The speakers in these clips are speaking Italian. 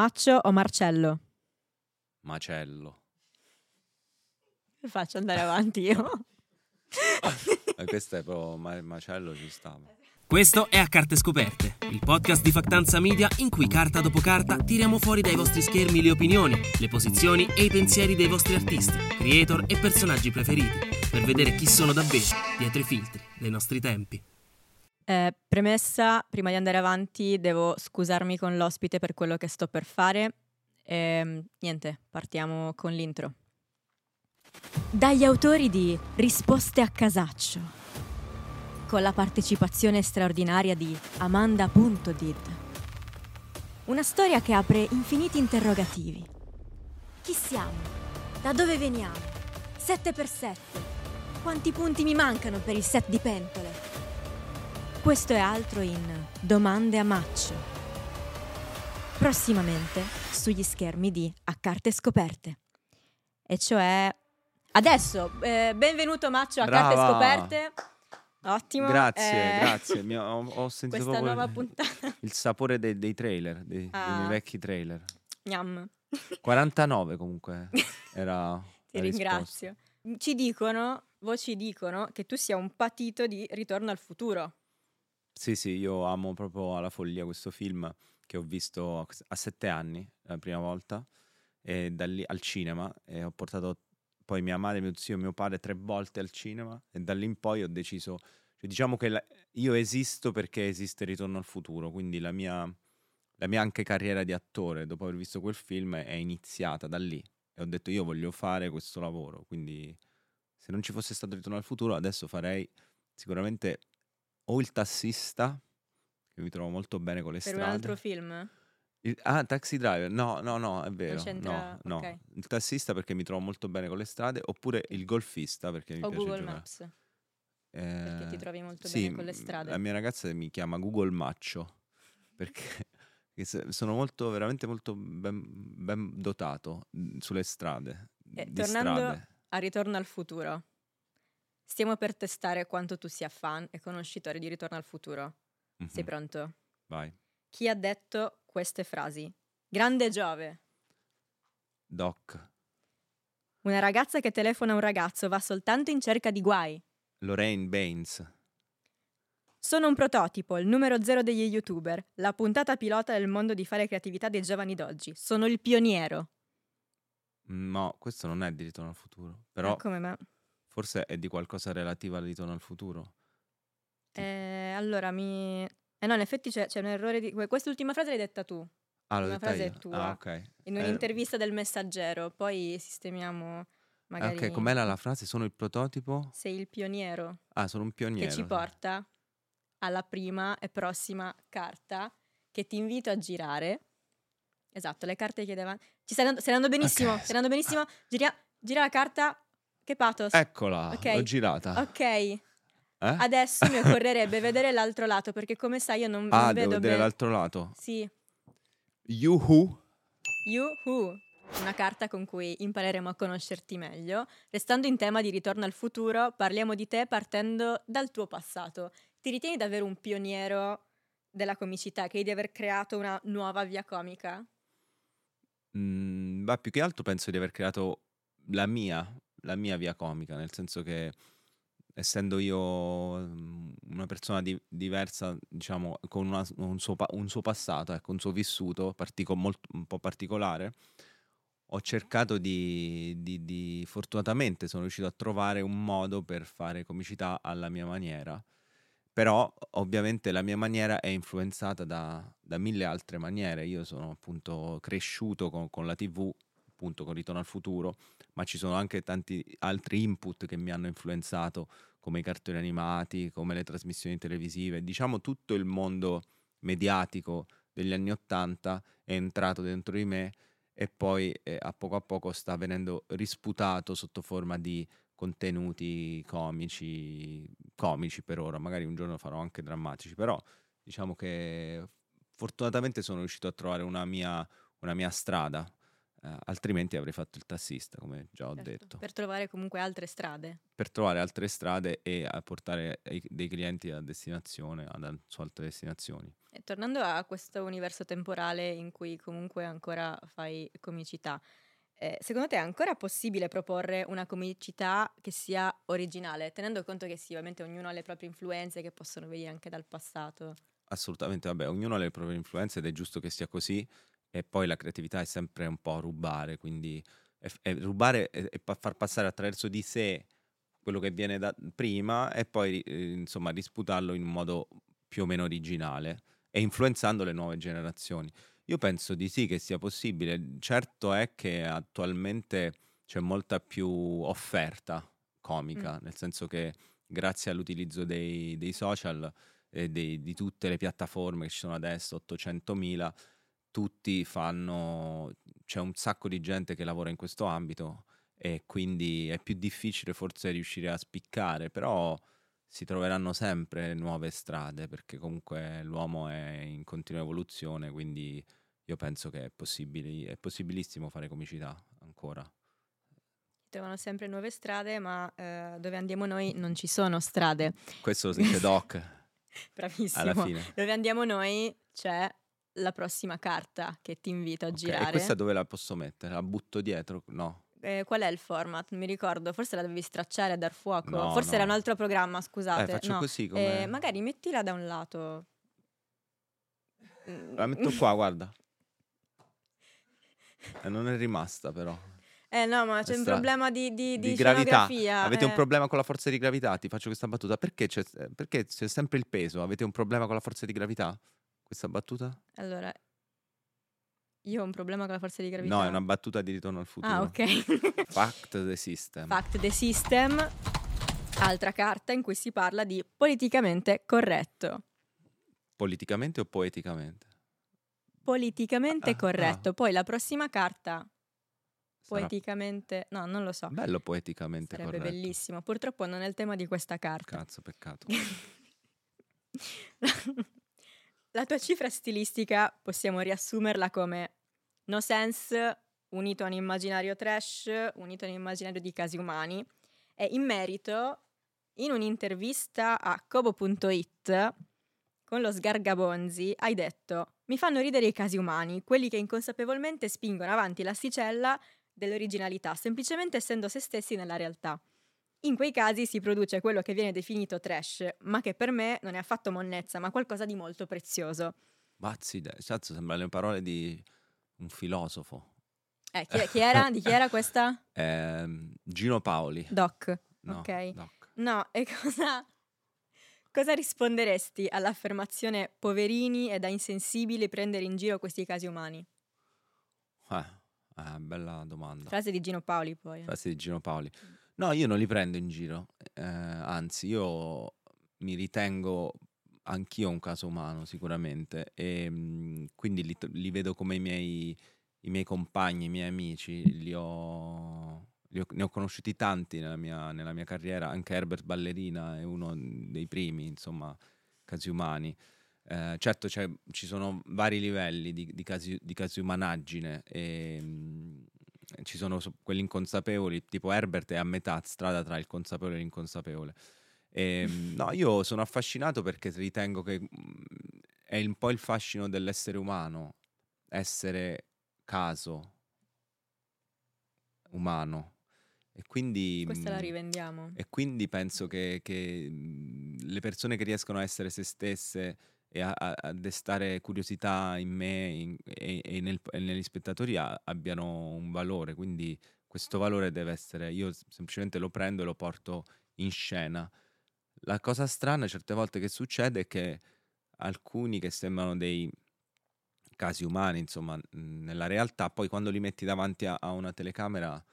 Maccio o Marcello? Macello. Mi faccio andare avanti io. Questo è proprio Macello, ci stava. Questo è A Carte Scoperte, il podcast di Factanza Media in cui carta dopo carta tiriamo fuori dai vostri schermi le opinioni, le posizioni e i pensieri dei vostri artisti, creator e personaggi preferiti, per vedere chi sono davvero dietro i filtri dei nostri tempi. Premessa, prima di andare avanti devo scusarmi con l'ospite per quello che sto per fare. Niente, partiamo con l'intro. Dagli autori di Risposte a casaccio, con la partecipazione straordinaria di Amanda.Did. Una storia che apre infiniti interrogativi. Chi siamo? Da dove veniamo? 7x7. Quanti punti mi mancano per il set di pentole? Questo e altro in Domande a maccio. Prossimamente sugli schermi di A Carte Scoperte. E cioè... Adesso, benvenuto Maccio a Carte Scoperte. Ottimo. Grazie, grazie. Ho sentito questa nuova puntata. Il sapore dei trailer, dei miei vecchi trailer. Gnam. 49 comunque era. Ti ringrazio. Voci dicono che tu sia un patito di Ritorno al Futuro. Sì, io amo proprio alla follia questo film che ho visto a 7 anni la prima volta e da lì al cinema, e ho portato poi mia madre, mio zio, mio padre 3 volte al cinema, e da lì in poi ho deciso, cioè, diciamo che io esisto perché esiste Ritorno al Futuro, quindi la mia anche carriera di attore dopo aver visto quel film è iniziata da lì, e ho detto io voglio fare questo lavoro, quindi se non ci fosse stato Ritorno al Futuro adesso farei sicuramente o il tassista, che mi trovo molto bene con le strade. Per un altro film? Taxi Driver, no, è vero, no. Okay. Il tassista perché mi trovo molto bene con le strade, oppure il golfista perché mi piace Google Maps, perché ti trovi molto bene con le strade. La mia ragazza mi chiama Google Maccio perché sono molto, veramente molto ben dotato sulle strade. Tornando a Ritorno al Futuro, stiamo per testare quanto tu sia fan e conoscitore di Ritorno al Futuro. Mm-hmm. Sei pronto? Vai. Chi ha detto queste frasi? Grande Giove. Doc. Una ragazza che telefona a un ragazzo va soltanto in cerca di guai. Lorraine Baines. Sono un prototipo, il numero 0 degli youtuber, la puntata pilota del mondo di fare creatività dei giovani d'oggi. Sono il pioniero. No, questo non è di Ritorno al Futuro. Però forse è di qualcosa relativo a Ritorno al Futuro. Allora mi... no, in effetti c'è un errore di... Quest'ultima frase l'hai detta tu. L'ultima frase è tua. Okay. In un'intervista del Messaggero. Poi sistemiamo magari... Ok, com'era la frase? Sono il prototipo? Sei il pioniero. Sono un pioniero. Che ci porta alla prima e prossima carta che ti invito a girare. Esatto, le carte che davanti... Ci stai andando benissimo, okay. Gira la carta. Che pathos. Eccola, okay. L'ho girata. Ok. Adesso mi occorrerebbe vedere l'altro lato, perché come sai io non vedo bene. Devo vedere l'altro lato. Sì. Yuhu. Una carta con cui impareremo a conoscerti meglio. Restando in tema di Ritorno al Futuro, parliamo di te partendo dal tuo passato. Ti ritieni davvero un pioniero della comicità? Credi di aver creato una nuova via comica? Più che altro penso di aver creato la mia via comica, nel senso che essendo io una persona diversa, diciamo, con un suo passato, ecco, un suo vissuto un po' particolare, ho cercato di fortunatamente sono riuscito a trovare un modo per fare comicità alla mia maniera, però ovviamente la mia maniera è influenzata da 1000 altre maniere. Io sono appunto cresciuto con la TV, appunto con Ritorno al Futuro, ma ci sono anche tanti altri input che mi hanno influenzato, come i cartoni animati, come le trasmissioni televisive. Diciamo tutto il mondo mediatico degli anni '80 è entrato dentro di me, e poi a poco sta venendo risputato sotto forma di contenuti comici per ora, magari un giorno farò anche drammatici, però diciamo che fortunatamente sono riuscito a trovare una mia strada. altrimenti avrei fatto il tassista, come già ho detto. Per trovare comunque altre strade. Per trovare altre strade e a portare dei clienti a destinazione, su altre destinazioni. E tornando a questo universo temporale in cui comunque ancora fai comicità, secondo te è ancora possibile proporre una comicità che sia originale, tenendo conto che sì, ovviamente ognuno ha le proprie influenze che possono venire anche dal passato? Assolutamente, vabbè, ognuno ha le proprie influenze ed è giusto che sia così. E poi la creatività è sempre un po' rubare, quindi è rubare e far passare attraverso di sé quello che viene da prima e poi insomma disputarlo in un modo più o meno originale e influenzando le nuove generazioni. Io penso di sì che sia possibile, certo è che attualmente c'è molta più offerta comica, nel senso che grazie all'utilizzo dei social e di tutte le piattaforme che ci sono adesso, 800.000, tutti fanno, c'è un sacco di gente che lavora in questo ambito e quindi è più difficile forse riuscire a spiccare, però si troveranno sempre nuove strade perché comunque l'uomo è in continua evoluzione, quindi io penso che è possibilissimo fare comicità ancora. Trovano sempre nuove strade, ma dove andiamo noi non ci sono strade. Questo lo dice Doc. Bravissimo. Alla fine. Dove andiamo noi c'è la prossima carta che ti invito a girare. E questa dove la posso mettere? La butto dietro? No. Qual è il format? Non mi ricordo, forse la dovevi stracciare a dar fuoco. No, forse no. Era un altro programma, scusate. Faccio così come... magari mettila da un lato. La metto qua, guarda. Non è rimasta però. No, ma c'è un problema di gravità. Avete un problema con la forza di gravità? Ti faccio questa battuta. Perché c'è sempre il peso? Avete un problema con la forza di gravità? Questa battuta? Allora, io ho un problema con la forza di gravità. No, è una battuta di Ritorno al Futuro. Ah, ok. Fact the System. Fact the System, altra carta in cui si parla di politicamente corretto. Politicamente o poeticamente? Politicamente corretto. Poi la prossima carta, poeticamente... No, non lo so. Bello poeticamente sarebbe corretto. Sarebbe bellissimo. Purtroppo non è il tema di questa carta. Cazzo, peccato. La tua cifra stilistica possiamo riassumerla come no sense unito a un immaginario trash, unito a un immaginario di casi umani. E in merito, in un'intervista a covo.it con lo Sgargabonzi hai detto: mi fanno ridere i casi umani, quelli che inconsapevolmente spingono avanti l'asticella dell'originalità, semplicemente essendo se stessi nella realtà. In quei casi si produce quello che viene definito trash, ma che per me non è affatto monnezza, ma qualcosa di molto prezioso. Bazzi, cazzo, sembrano le parole di un filosofo. Chi era? Di chi era questa? Gino Paoli. Doc. No, ok. Doc. No, e cosa risponderesti all'affermazione poverini e da insensibili prendere in giro questi casi umani? Bella domanda. Frase di Gino Paoli poi. Frase di Gino Paoli. No, io non li prendo in giro, anzi io mi ritengo anch'io un caso umano sicuramente e quindi li vedo come i miei compagni, i miei amici, ne ho conosciuti tanti nella mia carriera, anche Herbert Ballerina è uno dei primi, insomma, casi umani. Certo ci sono vari livelli di casi umanaggine e... ci sono quelli inconsapevoli, tipo Herbert è a metà strada tra il consapevole e l'inconsapevole. No, io sono affascinato perché ritengo che è un po' il fascino dell'essere umano, essere caso umano. E quindi questa la rivendiamo. E quindi penso che le persone che riescono a essere se stesse e a destare curiosità in me e negli spettatori abbiano un valore, quindi questo valore deve essere, io semplicemente lo prendo e lo porto in scena. La cosa strana certe volte che succede è che alcuni che sembrano dei casi umani, insomma, nella realtà, poi quando li metti davanti a una telecamera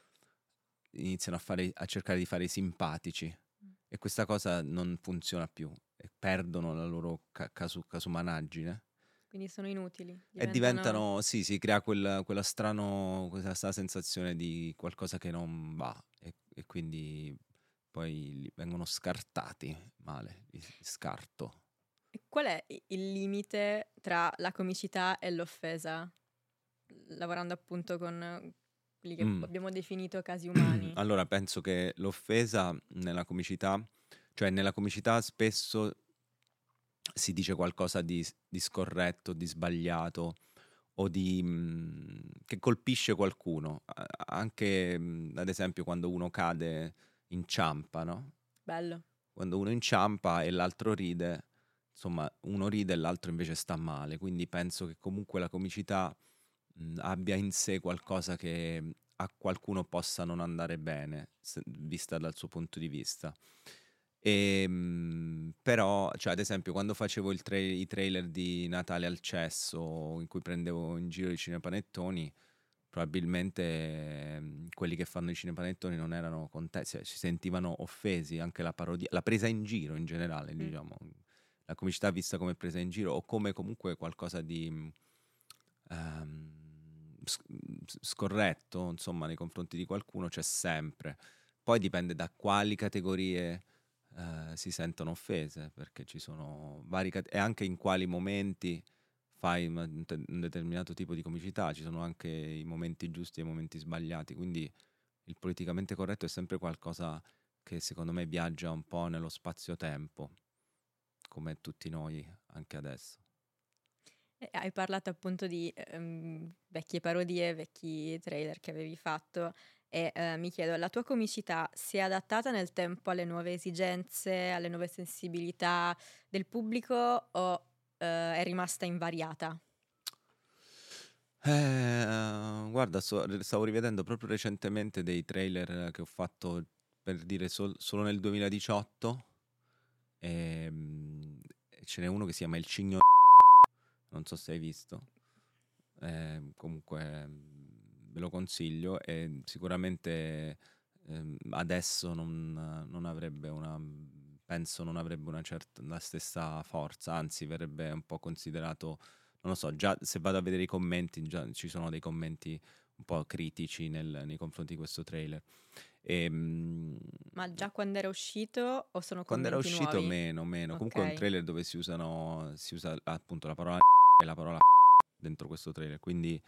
iniziano a cercare di fare i simpatici e questa cosa non funziona più. E perdono la loro casumanaggine, quindi sono inutili e diventano sì, si crea quella strana sensazione di qualcosa che non va e quindi poi vengono scartati male, il scarto. E qual è il limite tra la comicità e l'offesa, lavorando appunto con quelli che abbiamo definito casi umani. Allora, penso che l'offesa nella comicità, cioè nella comicità spesso si dice qualcosa di scorretto, di sbagliato o di che colpisce qualcuno, anche ad esempio quando uno cade, inciampa, no? Bello. Quando uno inciampa e l'altro ride, insomma, uno ride e l'altro invece sta male, quindi penso che comunque la comicità abbia in sé qualcosa che a qualcuno possa non andare bene, vista dal suo punto di vista. E, però, cioè, ad esempio, quando facevo i trailer di Natale al cesso, in cui prendevo in giro i cinepanettoni, probabilmente quelli che fanno i cinepanettoni non erano contenti, si sentivano offesi, anche la parodia, la presa in giro in generale, diciamo, la comicità vista come presa in giro o come comunque qualcosa di scorretto, insomma, nei confronti di qualcuno c'è sempre. Poi dipende da quali categorie si sentono offese, perché ci sono vari e anche in quali momenti fai un determinato tipo di comicità. Ci sono anche i momenti giusti e i momenti sbagliati, quindi il politicamente corretto è sempre qualcosa che secondo me viaggia un po' nello spazio-tempo, come tutti noi anche adesso. Hai parlato appunto di vecchie parodie, vecchi trailer che avevi fatto. E mi chiedo, la tua comicità si è adattata nel tempo alle nuove esigenze, alle nuove sensibilità del pubblico o è rimasta invariata? Guarda, stavo rivedendo proprio recentemente dei trailer che ho fatto, per dire, solo nel 2018 ce n'è uno che si chiama Il Cigno, non so se hai visto, comunque ve lo consiglio, e sicuramente adesso non avrebbe una, penso non avrebbe una certa, la stessa forza, anzi verrebbe un po' considerato, non lo so, già se vado a vedere i commenti, già ci sono dei commenti un po' critici nei confronti di questo trailer. Ma già quando era uscito o sono quando era uscito nuovi? meno okay. Comunque è un trailer dove si usa appunto la parola e la parola dentro questo trailer, quindi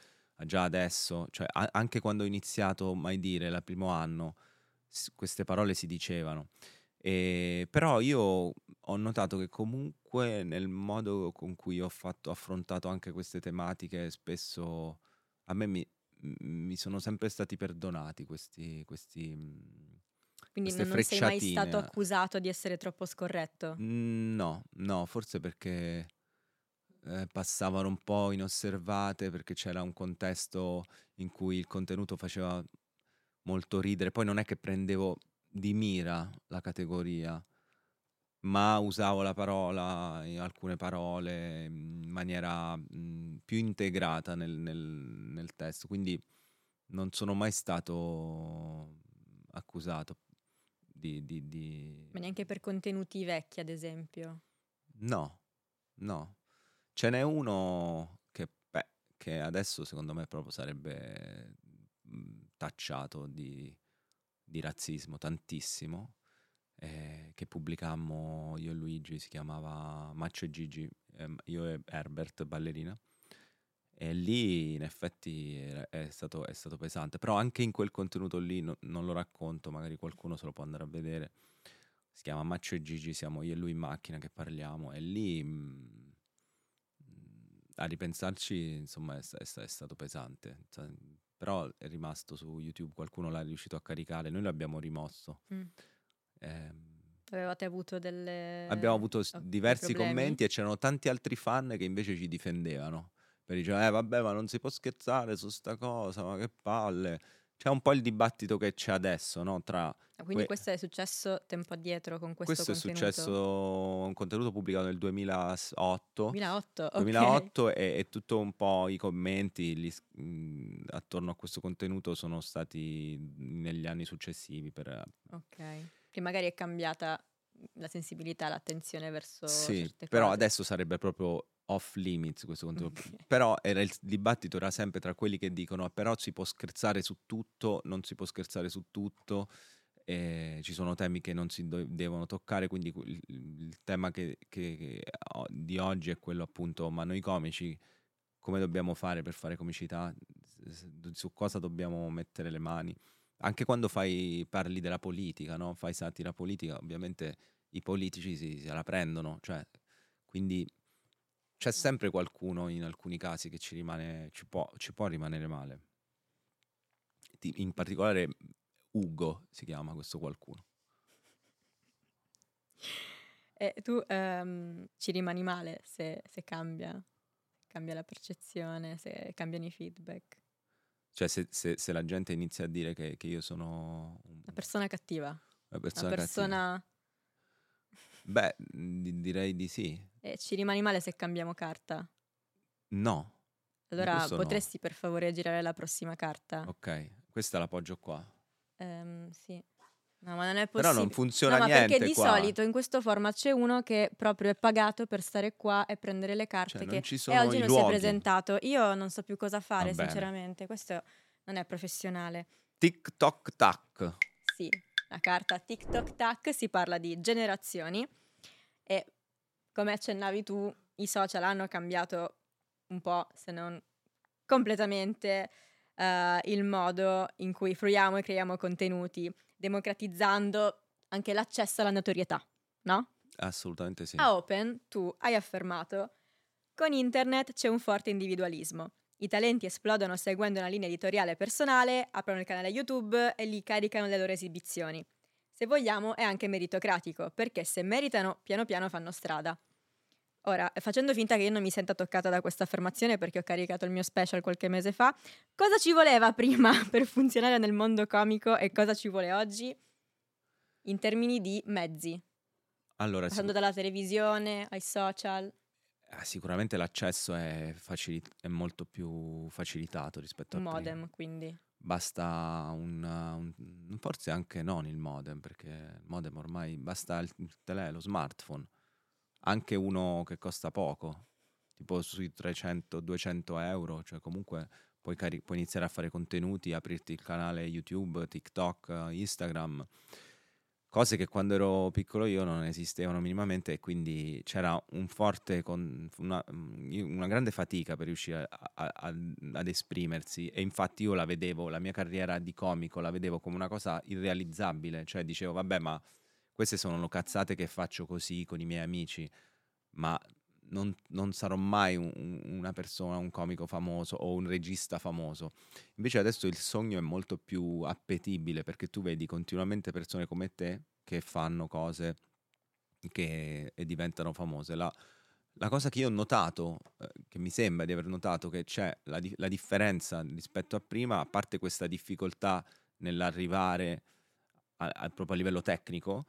già adesso, cioè anche quando ho iniziato, mai dire, la primo anno, queste parole si dicevano. Però io ho notato che comunque nel modo con cui ho affrontato anche queste tematiche, spesso a me mi sono sempre stati perdonati quindi non sei mai stato accusato di essere troppo scorretto? No, forse perché passavano un po' inosservate, perché c'era un contesto in cui il contenuto faceva molto ridere. Poi non è che prendevo di mira la categoria, ma usavo la parola, alcune parole in maniera più integrata nel testo, quindi non sono mai stato accusato di... Ma neanche per contenuti vecchi, ad esempio? No. Ce n'è uno che adesso secondo me proprio sarebbe tacciato di razzismo tantissimo, che pubblicammo io e Luigi, si chiamava Maccio e Gigi, io e Herbert Ballerina, e lì in effetti è stato pesante, però anche in quel contenuto lì non lo racconto, magari qualcuno se lo può andare a vedere, si chiama Maccio e Gigi, siamo io e lui in macchina che parliamo, e lì... a ripensarci, insomma, è stato pesante, però è rimasto su YouTube, qualcuno l'ha riuscito a caricare, noi l'abbiamo rimosso. Avevate avuto abbiamo avuto diversi problemi. Commenti, e c'erano tanti altri fan che invece ci difendevano, perché dicevano vabbè, ma non si può scherzare su sta cosa, ma che palle. C'è un po' il dibattito che c'è adesso, no? Tra quindi questo è successo tempo addietro con questo contenuto? Questo è successo, un contenuto pubblicato nel 2008, okay. E tutto un po' i commenti attorno a questo contenuto sono stati negli anni successivi. Ok, che magari è cambiata la sensibilità, l'attenzione verso certe cose. Però adesso sarebbe proprio... off limits questo contenuto, okay. Però il dibattito era sempre tra quelli che dicono però si può scherzare su tutto, non si può scherzare su tutto, ci sono temi che non si devono toccare, quindi il tema che di oggi è quello appunto, ma noi comici come dobbiamo fare per fare comicità su cosa dobbiamo mettere le mani. Anche quando parli della politica, no? Fai satira politica, ovviamente i politici se la prendono, cioè, quindi c'è sempre qualcuno in alcuni casi che ci può rimanere male. In particolare Ugo si chiama questo qualcuno. E tu ci rimani male se cambia la percezione, se cambiano i feedback. Cioè se la gente inizia a dire che io sono... Una persona cattiva. Beh, direi di sì. E ci rimani male se cambiamo carta? No. Allora potresti per favore girare la prossima carta? Ok, questa l'appoggio qua. Sì. No, ma non è possibile. Però non funziona niente perché di solito in questo format c'è uno che proprio è pagato per stare qua e prendere le carte, cioè, che ci sono oggi non si è presentato. Io non so più cosa fare, sinceramente. Questo non è professionale. Tic toc tac. Sì, la carta tic toc tac si parla di generazioni e come accennavi tu i social hanno cambiato un po', se non completamente, il modo in cui fruiamo e creiamo contenuti, democratizzando anche l'accesso alla notorietà, no? Assolutamente sì. A Open tu hai affermato: con internet c'è un forte individualismo. I talenti esplodono seguendo una linea editoriale personale, aprono il canale YouTube e lì caricano le loro esibizioni. Se vogliamo è anche meritocratico, perché se meritano piano piano fanno strada. Ora, facendo finta che io non mi senta toccata da questa affermazione perché ho caricato il mio special qualche mese fa, cosa ci voleva prima per funzionare nel mondo comico e cosa ci vuole oggi in termini di mezzi? Allora, passando dalla televisione ai social. Sicuramente l'accesso è molto più facilitato rispetto al modem, prima. Quindi basta forse anche non il modem, perché il modem ormai basta lo smartphone. Anche uno che costa poco, tipo sui 300-200 euro, cioè comunque puoi iniziare a fare contenuti, aprirti il canale YouTube, TikTok, Instagram, cose che quando ero piccolo io non esistevano minimamente, e quindi c'era una grande fatica per riuscire ad esprimersi. E infatti io la mia carriera di comico la vedevo come una cosa irrealizzabile, cioè dicevo vabbè, ma queste sono cazzate che faccio così con i miei amici, ma non sarò mai una persona, un comico famoso o un regista famoso. Invece adesso il sogno è molto più appetibile, perché tu vedi continuamente persone come te che fanno cose e diventano famose. La cosa che io ho notato, che mi sembra di aver notato, che c'è la differenza rispetto a prima, a parte questa difficoltà nell'arrivare proprio a livello tecnico,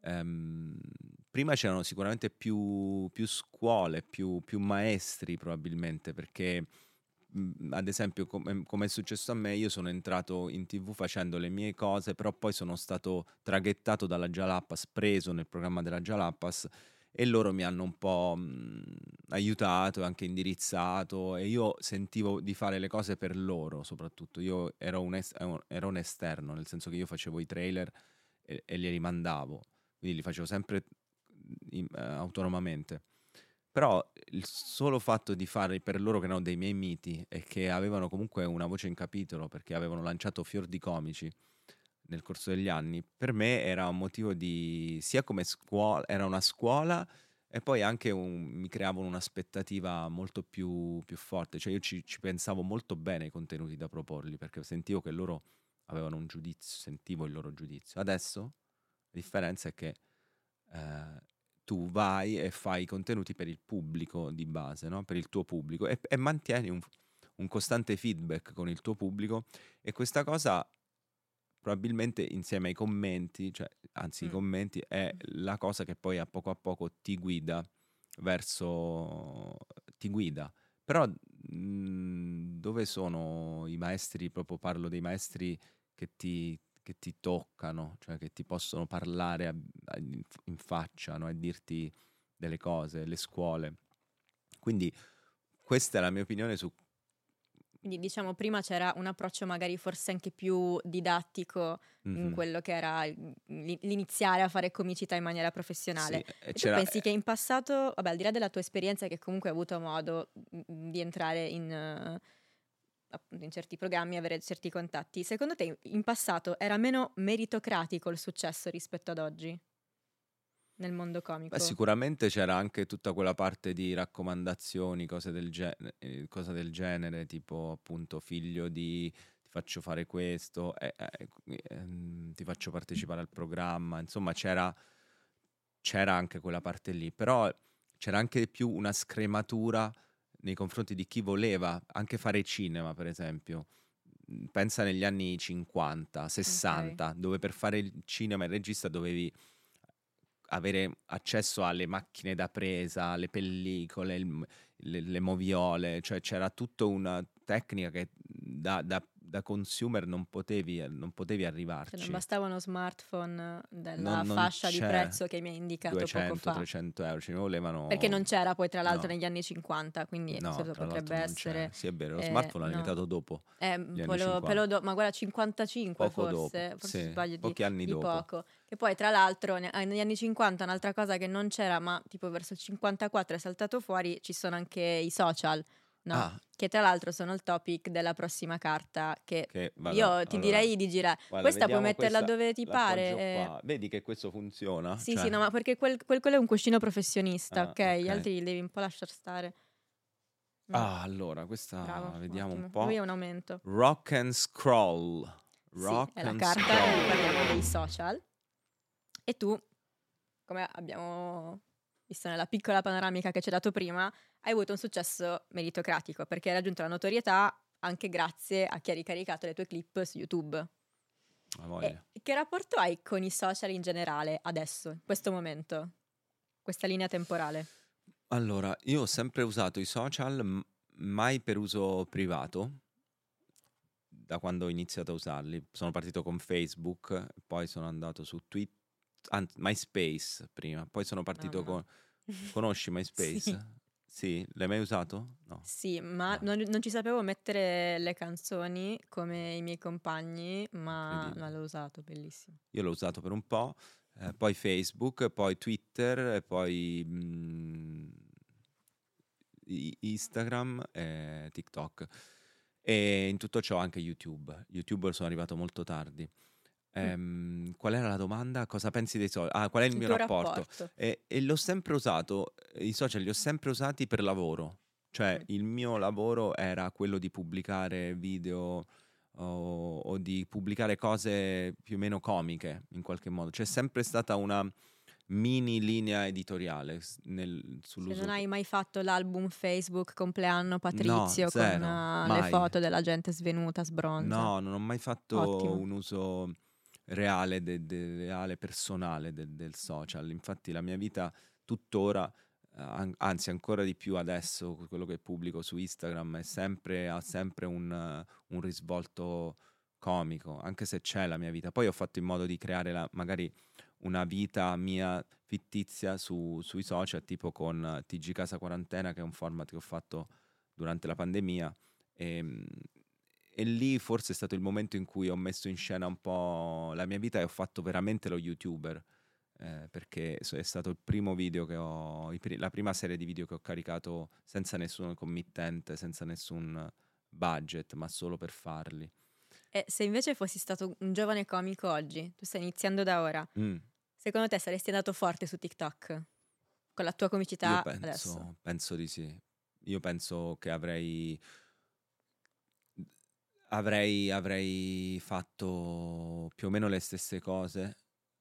prima c'erano sicuramente più scuole, più maestri probabilmente, perché ad esempio come è successo a me, io sono entrato in TV facendo le mie cose, però poi sono stato traghettato dalla Gialappa's, preso nel programma della Gialappa's, e loro mi hanno un po' aiutato e anche indirizzato, e io sentivo di fare le cose per loro soprattutto. Io ero un esterno, nel senso che io facevo i trailer e li rimandavo, quindi li facevo sempre autonomamente, però il solo fatto di fare per loro, che erano dei miei miti e che avevano comunque una voce in capitolo perché avevano lanciato fior di comici nel corso degli anni, per me era un motivo di sia come scuola, era una scuola, e poi anche mi creavano un'aspettativa molto più forte, cioè io ci pensavo molto bene ai contenuti da proporli, perché sentivo che loro avevano un giudizio, sentivo il loro giudizio. Adesso la differenza è che tu vai e fai i contenuti per il pubblico di base, no? Per il tuo pubblico, e mantieni un costante feedback con il tuo pubblico, e questa cosa probabilmente insieme ai commenti, i commenti è la cosa che poi a poco ti guida. Però dove sono i maestri, proprio parlo dei maestri che ti toccano, cioè che ti possono parlare in faccia, no? E dirti delle cose, le scuole. Quindi questa è la mia opinione su. Quindi diciamo prima c'era un approccio magari forse anche più didattico, mm-hmm, in quello che era l'iniziare a fare comicità in maniera professionale. Sì, e tu pensi che in passato, vabbè, al di là della tua esperienza che comunque hai avuto modo di entrare in appunto in certi programmi, avere certi contatti. Secondo te in passato era meno meritocratico il successo rispetto ad oggi nel mondo comico? Beh, sicuramente c'era anche tutta quella parte di raccomandazioni, cose del genere, tipo appunto figlio di ti faccio fare questo, ti faccio partecipare al programma, insomma c'era anche quella parte lì, però c'era anche più una scrematura nei confronti di chi voleva anche fare cinema, per esempio. Pensa negli anni 50, 60, okay, dove per fare il cinema e il regista dovevi avere accesso alle macchine da presa, alle pellicole, le moviole, cioè c'era tutta una tecnica che da consumer non potevi arrivarci. Cioè non bastava uno smartphone della fascia di prezzo che mi hai indicato 200, poco fa. 300 euro, ce ne volevano. Perché non c'era poi tra l'altro negli anni 50, quindi potrebbe essere. Sì, è vero, lo smartphone l'ha inventato dopo. Ma guarda, 55 poco forse, dopo. Forse sì, sbaglio pochi anni di dopo. Poco. Che poi tra l'altro negli anni 50 un'altra cosa che non c'era, ma tipo verso il 54 è saltato fuori, ci sono anche i social. No, che tra l'altro sono il topic della prossima carta che vado, io ti direi di girare. Questa puoi metterla dove ti pare. Vedi che questo funziona? Sì, cioè. Sì, no, ma perché quello è un cuscino professionista, okay? Gli altri li devi un po' lasciar stare. Allora, questa bravo, vediamo ottimo. Un po'. Qui è un aumento. Rock and Scroll. Rock sì, and è la carta, parliamo dei social. E tu, come abbiamo visto nella piccola panoramica che ci hai dato prima, hai avuto un successo meritocratico perché hai raggiunto la notorietà anche grazie a chi ha ricaricato le tue clip su YouTube. Che rapporto hai con i social in generale adesso, in questo momento, questa linea temporale? Allora, io ho sempre usato i social, mai per uso privato, da quando ho iniziato a usarli. Sono partito con Facebook, poi sono andato su Twitter, MySpace prima, poi sono partito con... Conosci MySpace? Sì. Sì, l'hai mai usato? No. Sì, ma non ci sapevo mettere le canzoni come i miei compagni, ma l'ho usato, bellissimo. Io l'ho usato per un po', poi Facebook, poi Twitter, poi Instagram e TikTok. E in tutto ciò anche YouTube. YouTube sono arrivato molto tardi. Qual era la domanda? Cosa pensi dei social? Qual è il mio rapporto? E l'ho sempre usato, i social li ho sempre usati per lavoro, cioè il mio lavoro era quello di pubblicare video o di pubblicare cose più o meno comiche in qualche modo. C'è sempre stata una mini linea editoriale sull'uso. Se non hai mai fatto l'album Facebook compleanno Patrizio, no, zero, con le foto della gente svenuta, sbronza? No, non ho mai fatto un uso reale, reale personale del social. Infatti la mia vita tuttora, anzi ancora di più adesso, quello che pubblico su Instagram ha sempre un risvolto comico, anche se c'è la mia vita. Poi ho fatto in modo di creare magari una vita mia fittizia sui social, tipo con TG Casa Quarantena, che è un format che ho fatto durante la pandemia, e lì forse è stato il momento in cui ho messo in scena un po' la mia vita e ho fatto veramente lo YouTuber, perché è stato il primo video che la prima serie di video che ho caricato senza nessun committente, senza nessun budget, ma solo per farli. E se invece fossi stato un giovane comico oggi, tu stai iniziando da ora, secondo te saresti andato forte su TikTok? Con la tua comicità? Io penso, adesso? Penso di sì. Io penso che avrei fatto più o meno le stesse cose,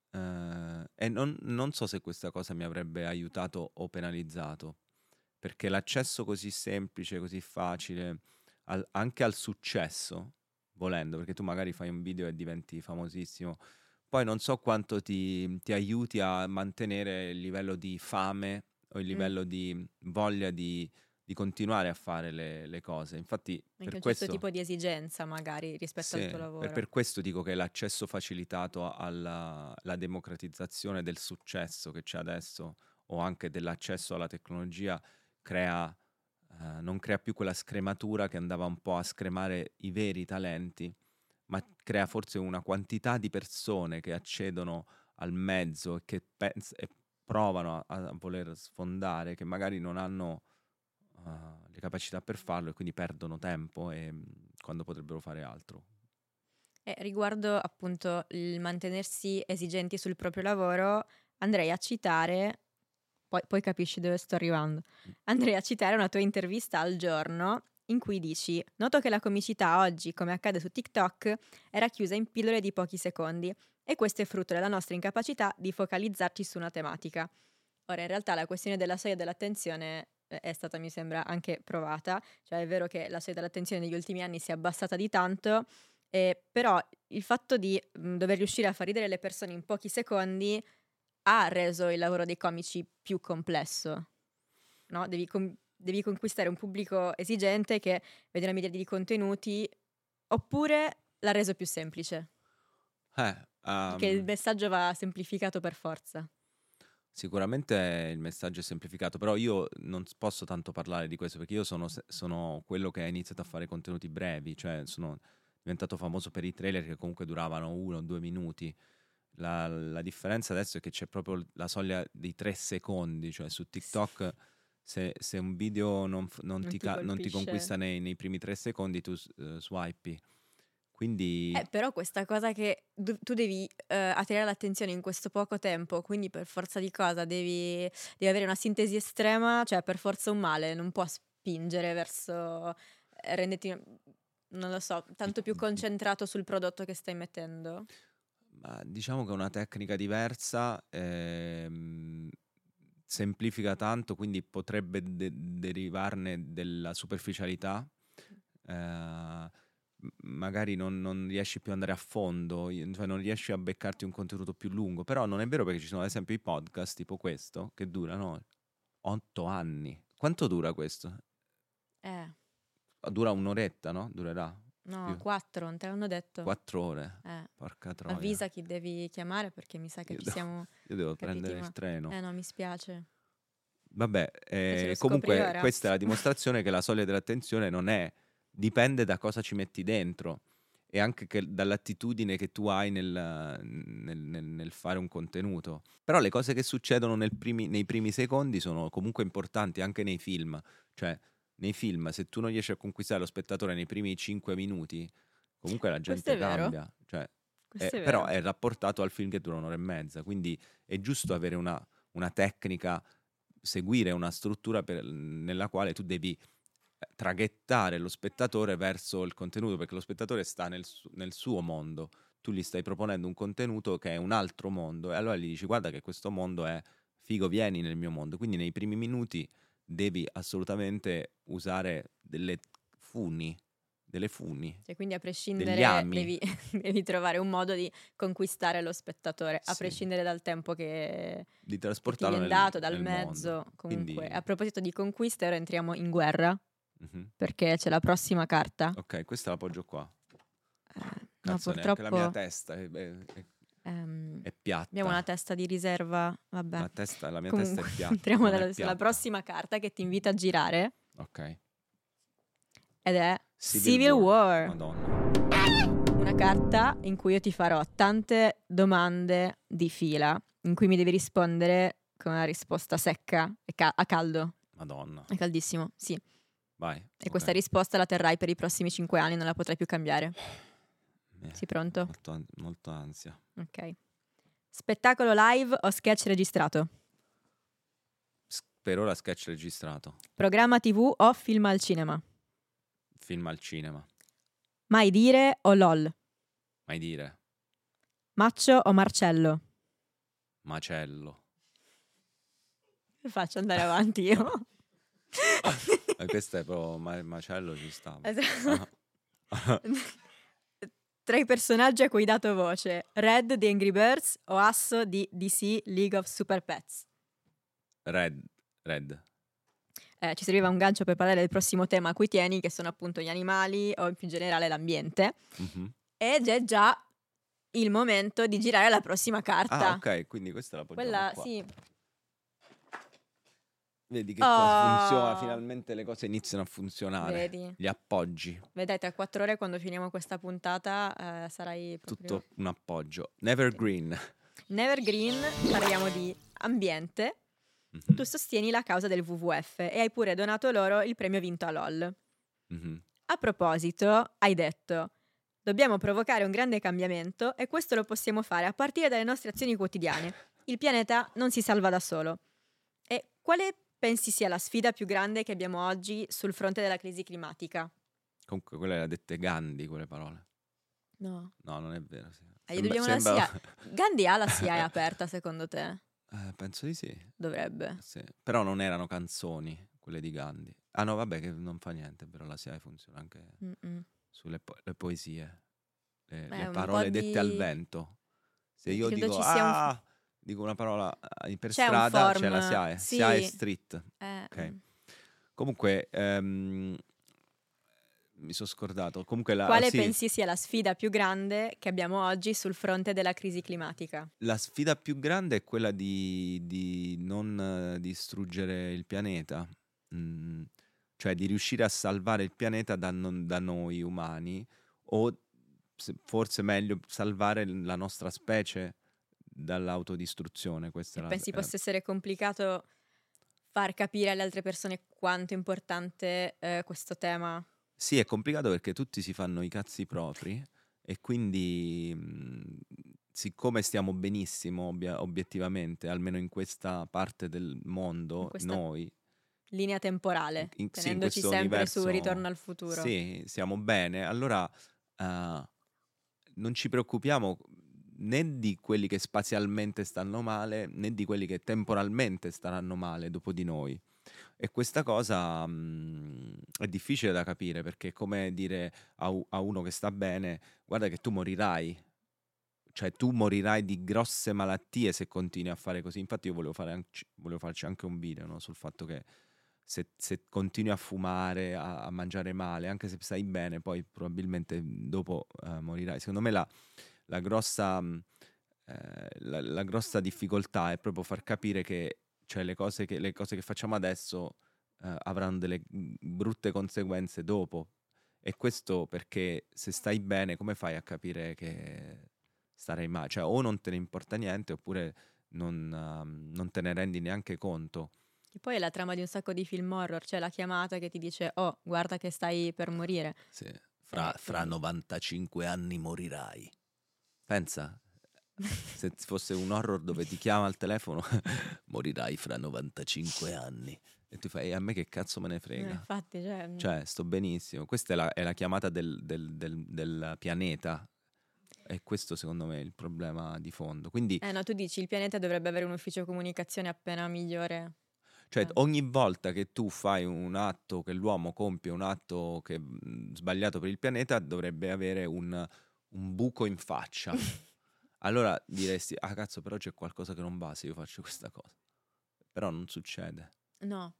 e non so se questa cosa mi avrebbe aiutato o penalizzato, perché l'accesso così semplice, così facile, anche al successo, volendo, perché tu magari fai un video e diventi famosissimo, poi non so quanto ti aiuti a mantenere il livello di fame o il livello di voglia di continuare a fare le cose. Infatti anche per questo tipo di esigenza magari rispetto al tuo lavoro. Per questo dico che l'accesso facilitato alla democratizzazione del successo che c'è adesso, o anche dell'accesso alla tecnologia, non crea più quella scrematura che andava un po' a scremare i veri talenti, ma crea forse una quantità di persone che accedono al mezzo e che provano a voler sfondare, che magari non hanno le capacità per farlo e quindi perdono tempo e quando potrebbero fare altro. Riguardo appunto il mantenersi esigenti sul proprio lavoro, andrei a citare, poi capisci dove sto arrivando, andrei a citare una tua intervista al Giorno in cui dici: noto che la comicità oggi, come accade su TikTok, è racchiusa in pillole di pochi secondi e questo è frutto della nostra incapacità di focalizzarci su una tematica. Ora, in realtà la questione della soglia dell'attenzione è stata, mi sembra, anche provata, cioè è vero che la soglia dell'attenzione negli ultimi anni si è abbassata di tanto, però il fatto di dover riuscire a far ridere le persone in pochi secondi ha reso il lavoro dei comici più complesso, no? Devi conquistare un pubblico esigente che vede una miriade di contenuti, oppure l'ha reso più semplice? Che il messaggio va semplificato per forza. Sicuramente il messaggio è semplificato, però io non posso tanto parlare di questo perché io sono quello che ha iniziato a fare contenuti brevi, cioè sono diventato famoso per i trailer che comunque duravano 1 o 2 minuti. La differenza adesso è che c'è proprio la soglia dei 3 secondi, cioè su TikTok... Se un video non ti conquista nei primi 3 secondi, tu swipi. Quindi... però questa cosa che tu devi attirare l'attenzione in questo poco tempo, quindi per forza di cosa devi avere una sintesi estrema, cioè per forza un male, non può spingere verso... renderti, non lo so, tanto più concentrato sul prodotto che stai mettendo. Ma diciamo che è una tecnica diversa... semplifica tanto, quindi potrebbe derivarne della superficialità, magari non riesci più ad andare a fondo, cioè non riesci a beccarti un contenuto più lungo. Però non è vero, perché ci sono ad esempio i podcast tipo questo che durano 8 anni. Quanto dura questo? Dura un'oretta, no? Durerà? No, più. 4, non te l'hanno detto? 4 ore. Porca troia. Avvisa chi devi chiamare perché mi sa che io devo prendere il treno. No, mi spiace. Vabbè, comunque questa è la dimostrazione che la soglia dell'attenzione non è... dipende da cosa ci metti dentro e anche dall'attitudine che tu hai nel fare un contenuto. Però le cose che succedono nei primi secondi sono comunque importanti anche nei film, cioè... Nei film, se tu non riesci a conquistare lo spettatore nei primi 5 minuti, comunque la gente cambia. Cioè, è però è rapportato al film che dura 1 ora e mezza. Quindi è giusto avere una tecnica, seguire una struttura nella quale tu devi traghettare lo spettatore verso il contenuto, perché lo spettatore sta nel suo mondo. Tu gli stai proponendo un contenuto che è un altro mondo e allora gli dici: guarda che questo mondo è figo, vieni nel mio mondo. Quindi nei primi minuti devi assolutamente usare delle funi, cioè, quindi a prescindere devi trovare un modo di conquistare lo spettatore, a prescindere dal tempo che di trasportarlo che ti viene dato, dal mezzo mondo. Comunque, quindi... a proposito di conquiste, ora entriamo in guerra, perché c'è la prossima carta. Ok, questa la poggio qua. Cazzo, no, purtroppo la mia testa è piatta. Abbiamo una testa di riserva, vabbè. La mia testa è piatta. Entriamo sulla prossima carta che ti invita a girare. Ok. Ed è Civil War. Madonna. Una carta in cui io ti farò tante domande di fila, in cui mi devi rispondere con una risposta secca e a caldo. Madonna. È caldissimo, sì. Vai. E questa risposta la terrai per i prossimi 5 anni, non la potrai più cambiare. Sei pronto? Molto ansia. Ok. Spettacolo live o sketch registrato? Per ora sketch registrato. Programma TV o film al cinema? Film al cinema. Mai dire o LOL? Mai dire. Maccio o Marcello? Macello. Mi faccio andare avanti io. Questo è proprio Macello, ci stava. Tra i personaggi a cui hai dato voce, Red di Angry Birds o Asso di DC League of Super Pets? Red. Ci serviva un gancio per parlare del prossimo tema a cui tieni, che sono appunto gli animali o in più generale l'ambiente. Mm-hmm. Ed è già il momento di girare la prossima carta. Ah, ok, quindi questa la poggiamo qua. Sì. Vedi che cosa funziona, finalmente le cose iniziano a funzionare. Vedi? Gli appoggi. Vedete, a 4 ore, quando finiamo questa puntata, sarai proprio... tutto un appoggio. Nevergreen, parliamo di ambiente. Mm-hmm. Tu sostieni la causa del WWF e hai pure donato loro il premio vinto a LOL. Mm-hmm. A proposito, hai detto: dobbiamo provocare un grande cambiamento e questo lo possiamo fare a partire dalle nostre azioni quotidiane. Il pianeta non si salva da solo. E quale pensi sia la sfida più grande che abbiamo oggi sul fronte della crisi climatica? Comunque quelle le ha dette Gandhi, quelle parole. No. No, non è vero. Sì. Dobbiamo la CIA. Gandhi ha la CIA aperta, secondo te? Penso di sì. Dovrebbe. Sì. Però non erano canzoni quelle di Gandhi. Ah no, vabbè, che non fa niente, però la CIA funziona anche sulle le poesie, le parole dette al vento. Se io dico dico una parola per strada, c'è la SIAE, sì. SIAE Street. Okay. Comunque mi sono scordato. Comunque quale pensi sia la sfida più grande che abbiamo oggi sul fronte della crisi climatica? La sfida più grande è quella di non distruggere il pianeta, cioè di riuscire a salvare il pianeta da noi umani, o forse meglio salvare la nostra specie dall'autodistruzione. Questa pensi possa essere complicato far capire alle altre persone quanto è importante questo tema? Sì, è complicato perché tutti si fanno i cazzi propri e quindi siccome stiamo benissimo obiettivamente, almeno in questa parte del mondo, noi linea temporale, tenendoci sempre universo, su Ritorno al Futuro. Sì, siamo bene. Allora non ci preoccupiamo né di quelli che spazialmente stanno male, né di quelli che temporalmente staranno male dopo di noi. E questa cosa è difficile da capire, perché è come dire a uno che sta bene: guarda che tu morirai. Cioè tu morirai di grosse malattie se continui a fare così. Infatti io volevo farci anche un video, no? Sul fatto che se continui a fumare, a mangiare male, anche se stai bene, poi probabilmente dopo morirai. Secondo me la grossa difficoltà è proprio far capire che, cioè, le cose che facciamo adesso avranno delle brutte conseguenze dopo. E questo perché se stai bene, come fai a capire che starei male? Cioè, o non te ne importa niente, oppure non te ne rendi neanche conto. E poi è la trama di un sacco di film horror, cioè la chiamata che ti dice: oh, guarda che stai per morire. Sì, fra 95 anni morirai. Pensa, se fosse un horror dove ti chiama al telefono: morirai fra 95 anni. E tu fai: a me che cazzo me ne frega? Infatti, cioè sto benissimo. Questa è la chiamata del pianeta. E questo secondo me è il problema di fondo. Quindi no, tu dici il pianeta dovrebbe avere un ufficio comunicazione appena migliore. Cioè ogni volta che tu fai un atto, che l'uomo compie un atto che sbagliato per il pianeta, dovrebbe avere un buco in faccia. Allora diresti: ah cazzo, però c'è qualcosa che non va se io faccio questa cosa. Però non succede. No,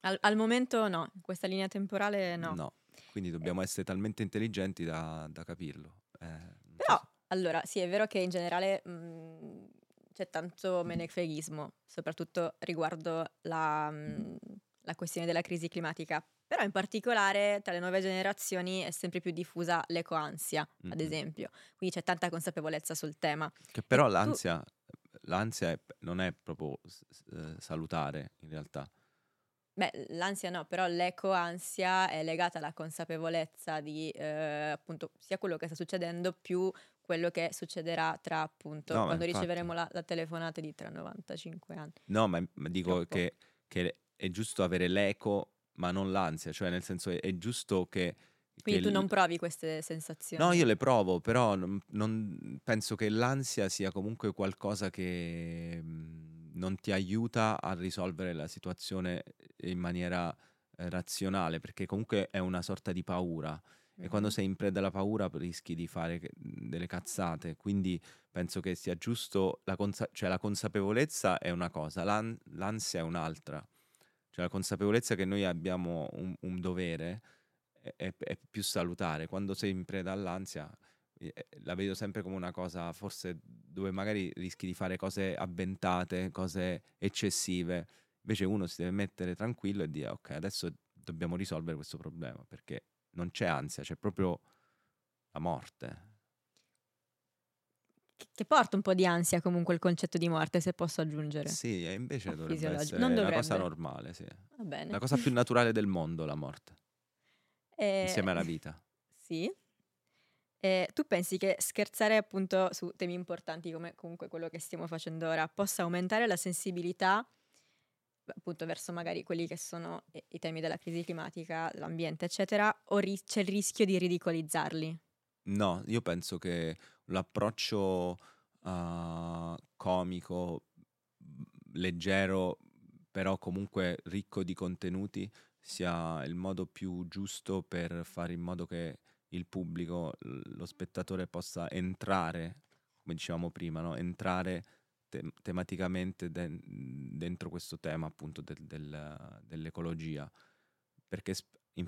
al momento no, questa linea temporale no. Quindi dobbiamo essere talmente intelligenti da capirlo. Però, allora, sì, è vero che in generale c'è tanto menefreghismo, soprattutto riguardo la questione della crisi climatica. Però in particolare tra le nuove generazioni è sempre più diffusa l'ecoansia, ad esempio. Quindi c'è tanta consapevolezza sul tema. Che però l'ansia non è proprio salutare, in realtà. Beh, l'ansia no, però l'ecoansia è legata alla consapevolezza di appunto sia quello che sta succedendo più quello che succederà tra appunto quando riceveremo la telefonata di tra 95 anni. No, ma dico che è giusto avere l'eco ma non l'ansia, cioè nel senso è giusto che... Quindi tu non provi queste sensazioni? No, io le provo, però non penso che l'ansia sia comunque qualcosa che non ti aiuta a risolvere la situazione in maniera razionale, perché comunque è una sorta di paura e quando sei in preda alla paura rischi di fare delle cazzate. Quindi penso che sia giusto cioè la consapevolezza è una cosa, l'ansia è un'altra. Cioè la consapevolezza che noi abbiamo un dovere è più salutare. Quando sei in preda all'ansia la vedo sempre come una cosa forse dove magari rischi di fare cose avventate, cose eccessive. Invece uno si deve mettere tranquillo e dire: ok, adesso dobbiamo risolvere questo problema, perché non c'è ansia, c'è proprio la morte. Che porta un po' di ansia comunque il concetto di morte, se posso aggiungere. Sì, e invece dovrebbe essere una cosa normale, sì. Va bene. La cosa più naturale del mondo, la morte. Insieme alla vita. Sì. Tu pensi che scherzare appunto su temi importanti come comunque quello che stiamo facendo ora possa aumentare la sensibilità appunto verso magari quelli che sono i temi della crisi climatica, l'ambiente eccetera, o c'è il rischio di ridicolizzarli? No, io penso che l'approccio comico, leggero, però comunque ricco di contenuti sia il modo più giusto per fare in modo che il pubblico, lo spettatore possa entrare, come dicevamo prima, no? Entrare tematicamente dentro questo tema appunto dell'ecologia, perché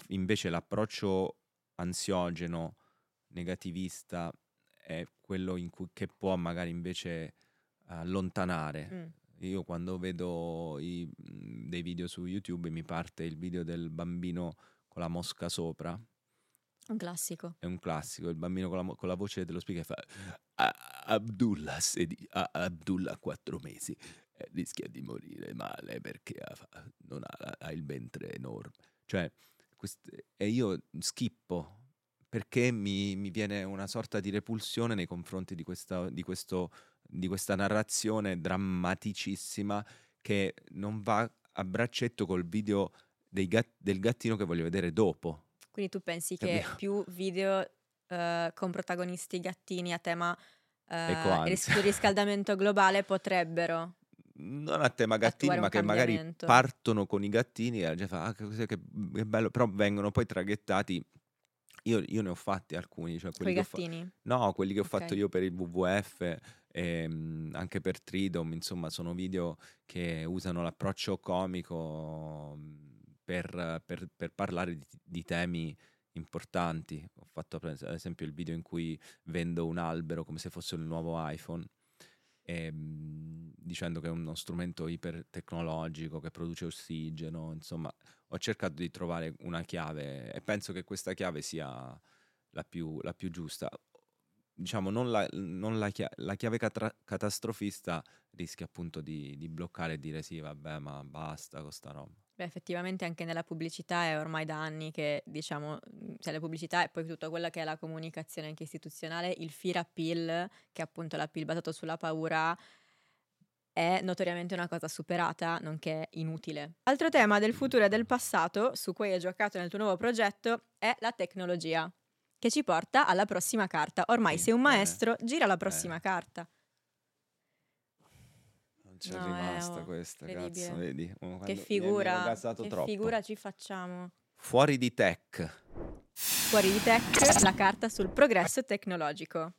invece l'approccio ansiogeno, negativista è quello in cui che può magari invece allontanare. Io quando vedo dei video su YouTube mi parte il video del bambino con la mosca sopra. Un classico. È un classico, il bambino con la voce dello speaker fa Abdullah, Abdullah 4 mesi, rischia di morire male perché non ha il ventre enorme. Cioè, e io schippo perché mi viene una sorta di repulsione nei confronti di questa narrazione drammaticissima che non va a braccetto col video del gattino che voglio vedere dopo. Quindi tu pensi che più video con protagonisti gattini a tema riscaldamento globale potrebbero... Non a tema gattini, ma che magari partono con i gattini e la gente fa che bello, però vengono poi traghettati. Io ne ho fatti alcuni. Cioè quelli gattini? No, quelli che ho fatto io per il WWF, anche per Tridom, insomma sono video che usano l'approccio comico... Per parlare di temi importanti. Ho fatto ad esempio il video in cui vendo un albero come se fosse il nuovo iPhone, dicendo che è uno strumento ipertecnologico che produce ossigeno. Insomma, ho cercato di trovare una chiave e penso che questa chiave sia la più giusta. Diciamo, non la chiave catastrofista rischia appunto di bloccare e dire sì, vabbè, ma basta con sta roba. Beh, effettivamente anche nella pubblicità è ormai da anni che, diciamo, cioè la pubblicità e poi tutta quella che è la comunicazione anche istituzionale, il fear appeal, che è appunto l'appeal basato sulla paura, è notoriamente una cosa superata, nonché inutile. Altro tema del futuro e del passato, su cui hai giocato nel tuo nuovo progetto, è la tecnologia, che ci porta alla prossima carta. Ormai sei un maestro, gira la prossima carta. C'è rimasta questa, cazzo, vedi? Che figura ci facciamo? Fuori di tech, la carta sul progresso tecnologico.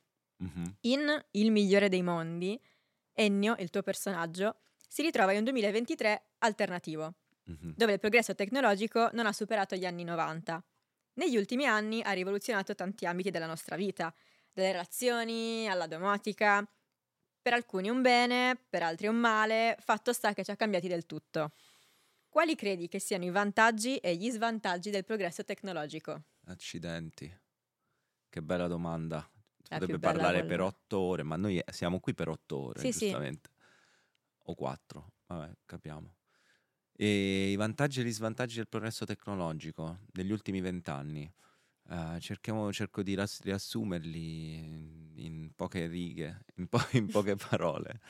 In Il Migliore dei Mondi, Ennio, il tuo personaggio, si ritrova in un 2023 alternativo, dove il progresso tecnologico non ha superato gli anni 90. Negli ultimi anni ha rivoluzionato tanti ambiti della nostra vita, dalle relazioni alla domotica. Per alcuni un bene, per altri un male, fatto sta che ci ha cambiati del tutto. Quali credi che siano i vantaggi e gli svantaggi del progresso tecnologico? Accidenti, che bella domanda. Potrebbe parlare per 8 ore, ma noi siamo qui per 8 ore, sì, giustamente. Sì. O 4, vabbè, capiamo. E i vantaggi e gli svantaggi del progresso tecnologico degli ultimi 20 anni. Cerco di riassumerli in poche righe, in poche parole.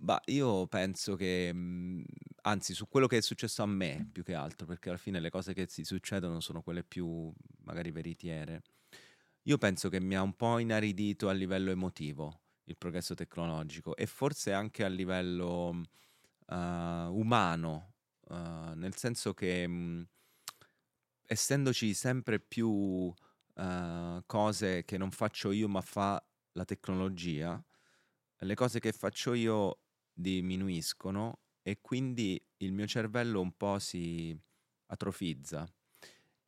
Ma io penso che, anzi, su quello che è successo a me più che altro, perché alla fine le cose che si succedono sono quelle più magari veritiere, io penso che mi ha un po' inaridito a livello emotivo il progresso tecnologico e forse anche a livello umano, nel senso che essendoci sempre più cose che non faccio io ma fa la tecnologia, le cose che faccio io diminuiscono e quindi il mio cervello un po' si atrofizza.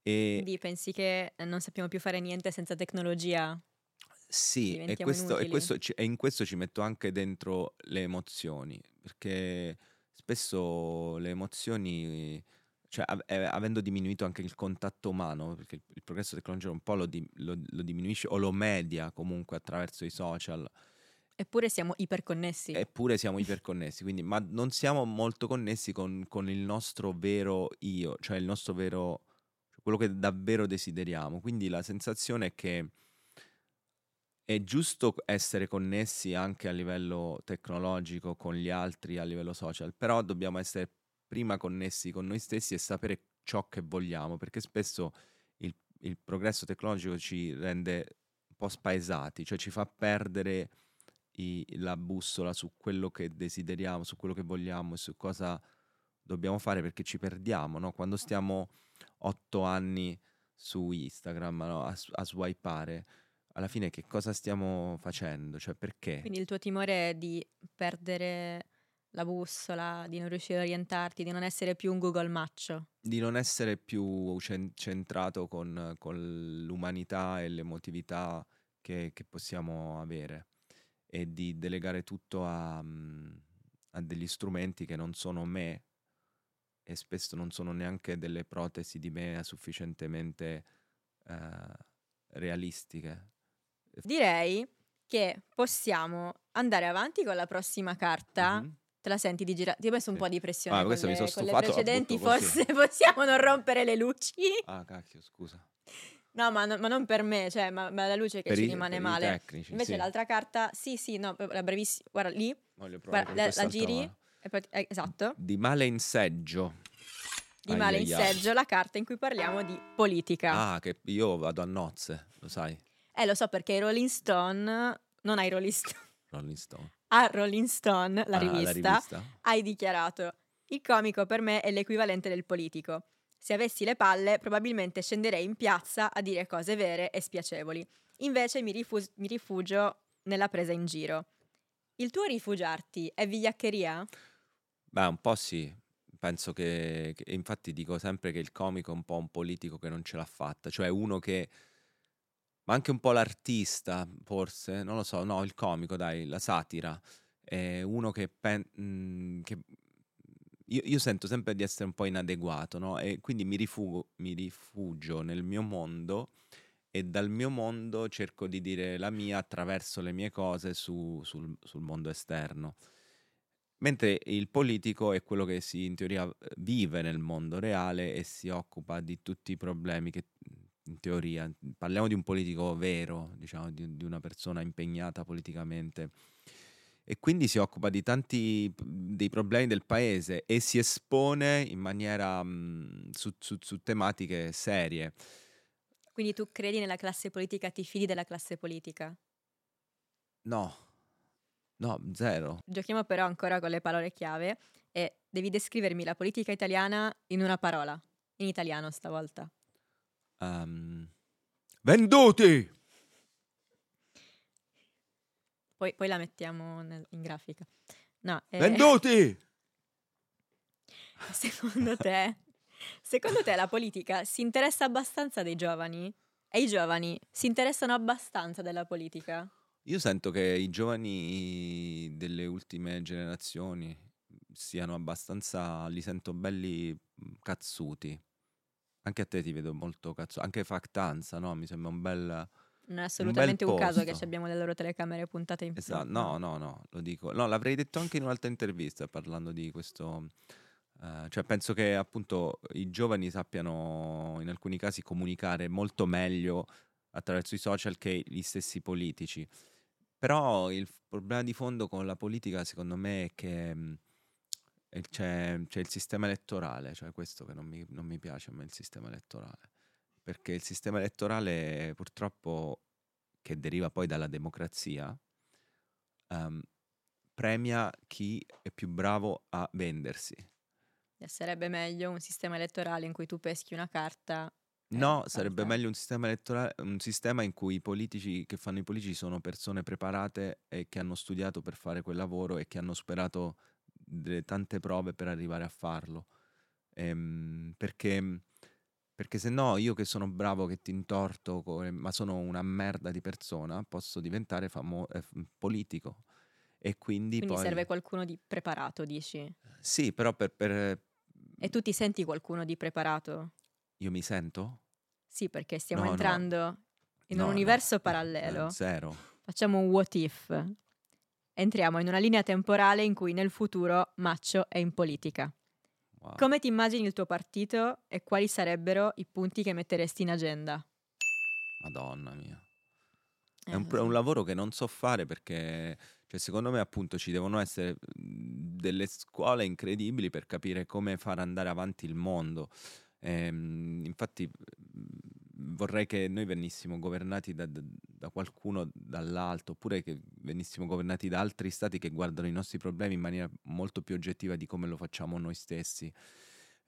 E quindi pensi che non sappiamo più fare niente senza tecnologia? Sì, e in questo ci metto anche dentro le emozioni, perché spesso le emozioni... Cioè, avendo diminuito anche il contatto umano, perché il progresso tecnologico un po' lo diminuisce o lo media comunque attraverso i social. Eppure siamo iperconnessi, quindi, ma non siamo molto connessi con il nostro vero io, cioè il nostro vero, quello che davvero desideriamo. Quindi la sensazione è che è giusto essere connessi anche a livello tecnologico con gli altri, a livello social, però dobbiamo essere prima connessi con noi stessi e sapere ciò che vogliamo, perché spesso il progresso tecnologico ci rende un po' spaesati, cioè ci fa perdere la bussola su quello che desideriamo, su quello che vogliamo e su cosa dobbiamo fare, perché ci perdiamo, no? Quando stiamo 8 anni su Instagram, no? a swipare, alla fine che cosa stiamo facendo? Cioè, perché? Quindi il tuo timore è di perdere la bussola, di non riuscire a orientarti, di non essere più un Google Maccio. Di non essere più centrato con l'umanità e l'emotività che possiamo avere, e di delegare tutto a degli strumenti che non sono me, e spesso non sono neanche delle protesi di me sufficientemente realistiche. Direi che possiamo andare avanti con la prossima carta. Mm-hmm. Te la senti di girare? Ti ho messo un po' di pressione con le precedenti, forse possiamo non rompere le luci. Ah, cacchio, scusa. No, ma non per me, cioè, ma la luce che per ci rimane male. Tecnici, invece sì. L'altra carta, sì, no, la brevissima, guarda lì, guarda, la giri, e poi, esatto. Di male in seggio. Di male in seggio, la carta in cui parliamo di politica. Ah, che io vado a nozze, lo sai. Lo so, perché i Rolling Stone, non hai Rolling Stone. Rolling Stone. A Rolling Stone, la rivista, hai dichiarato: il comico per me è l'equivalente del politico. Se avessi le palle, probabilmente scenderei in piazza a dire cose vere e spiacevoli. Invece mi rifugio nella presa in giro. Il tuo rifugiarti è vigliaccheria? Beh, un po' sì. Penso che infatti dico sempre che il comico è un po' un politico che non ce l'ha fatta, cioè uno che... ma anche un po' l'artista, forse, non lo so, no, il comico, dai, la satira, è uno che io sento sempre di essere un po' inadeguato, no? E quindi mi rifugio nel mio mondo, e dal mio mondo cerco di dire la mia attraverso le mie cose sul mondo esterno. Mentre il politico è quello che si, in teoria, vive nel mondo reale e si occupa di tutti i problemi che... In teoria, parliamo di un politico vero, diciamo, di una persona impegnata politicamente, e quindi si occupa di tanti dei problemi del paese e si espone in maniera su tematiche serie. Quindi tu credi nella classe politica, ti fidi della classe politica? No, zero. Giochiamo però ancora con le parole chiave, e devi descrivermi la politica italiana in una parola, in italiano stavolta. Venduti. Poi la mettiamo in grafica. No, venduti. Secondo te la politica si interessa abbastanza dei giovani? E i giovani si interessano abbastanza della politica? Io sento che i giovani delle ultime generazioni siano abbastanza, li sento belli cazzuti. Anche a te ti vedo molto cazzo. Anche Factanza, no? Mi sembra un bel... Non è assolutamente un caso che abbiamo le loro telecamere puntate in... Esatto, no, lo dico. No, l'avrei detto anche in un'altra intervista parlando di questo... cioè penso che appunto i giovani sappiano in alcuni casi comunicare molto meglio attraverso i social che gli stessi politici. Però il problema di fondo con la politica, secondo me, è che... C'è il sistema elettorale, cioè questo che non mi piace a me, il sistema elettorale, perché il sistema elettorale purtroppo, che deriva poi dalla democrazia, premia chi è più bravo a vendersi. Sarebbe meglio un sistema elettorale in cui tu peschi una carta? No, sarebbe meglio un sistema elettorale, un sistema in cui i politici che fanno i politici sono persone preparate e che hanno studiato per fare quel lavoro e che hanno superato delle tante prove per arrivare a farlo, perché se no io, che sono bravo, che ti intorto ma sono una merda di persona, posso diventare politico, e quindi poi... serve qualcuno di preparato, dici? Sì, però per... E tu ti senti qualcuno di preparato? Io mi sento? Sì, perché stiamo entrando in un universo parallelo. Zero. Facciamo un what if. Entriamo in una linea temporale in cui nel futuro Maccio è in politica. Wow. Come ti immagini il tuo partito e quali sarebbero i punti che metteresti in agenda? Madonna mia. È un lavoro che non so fare perché, cioè, secondo me appunto ci devono essere delle scuole incredibili per capire come far andare avanti il mondo. Infatti vorrei che noi venissimo governati da qualcuno dall'alto, oppure che venissimo governati da altri stati che guardano i nostri problemi in maniera molto più oggettiva di come lo facciamo noi stessi.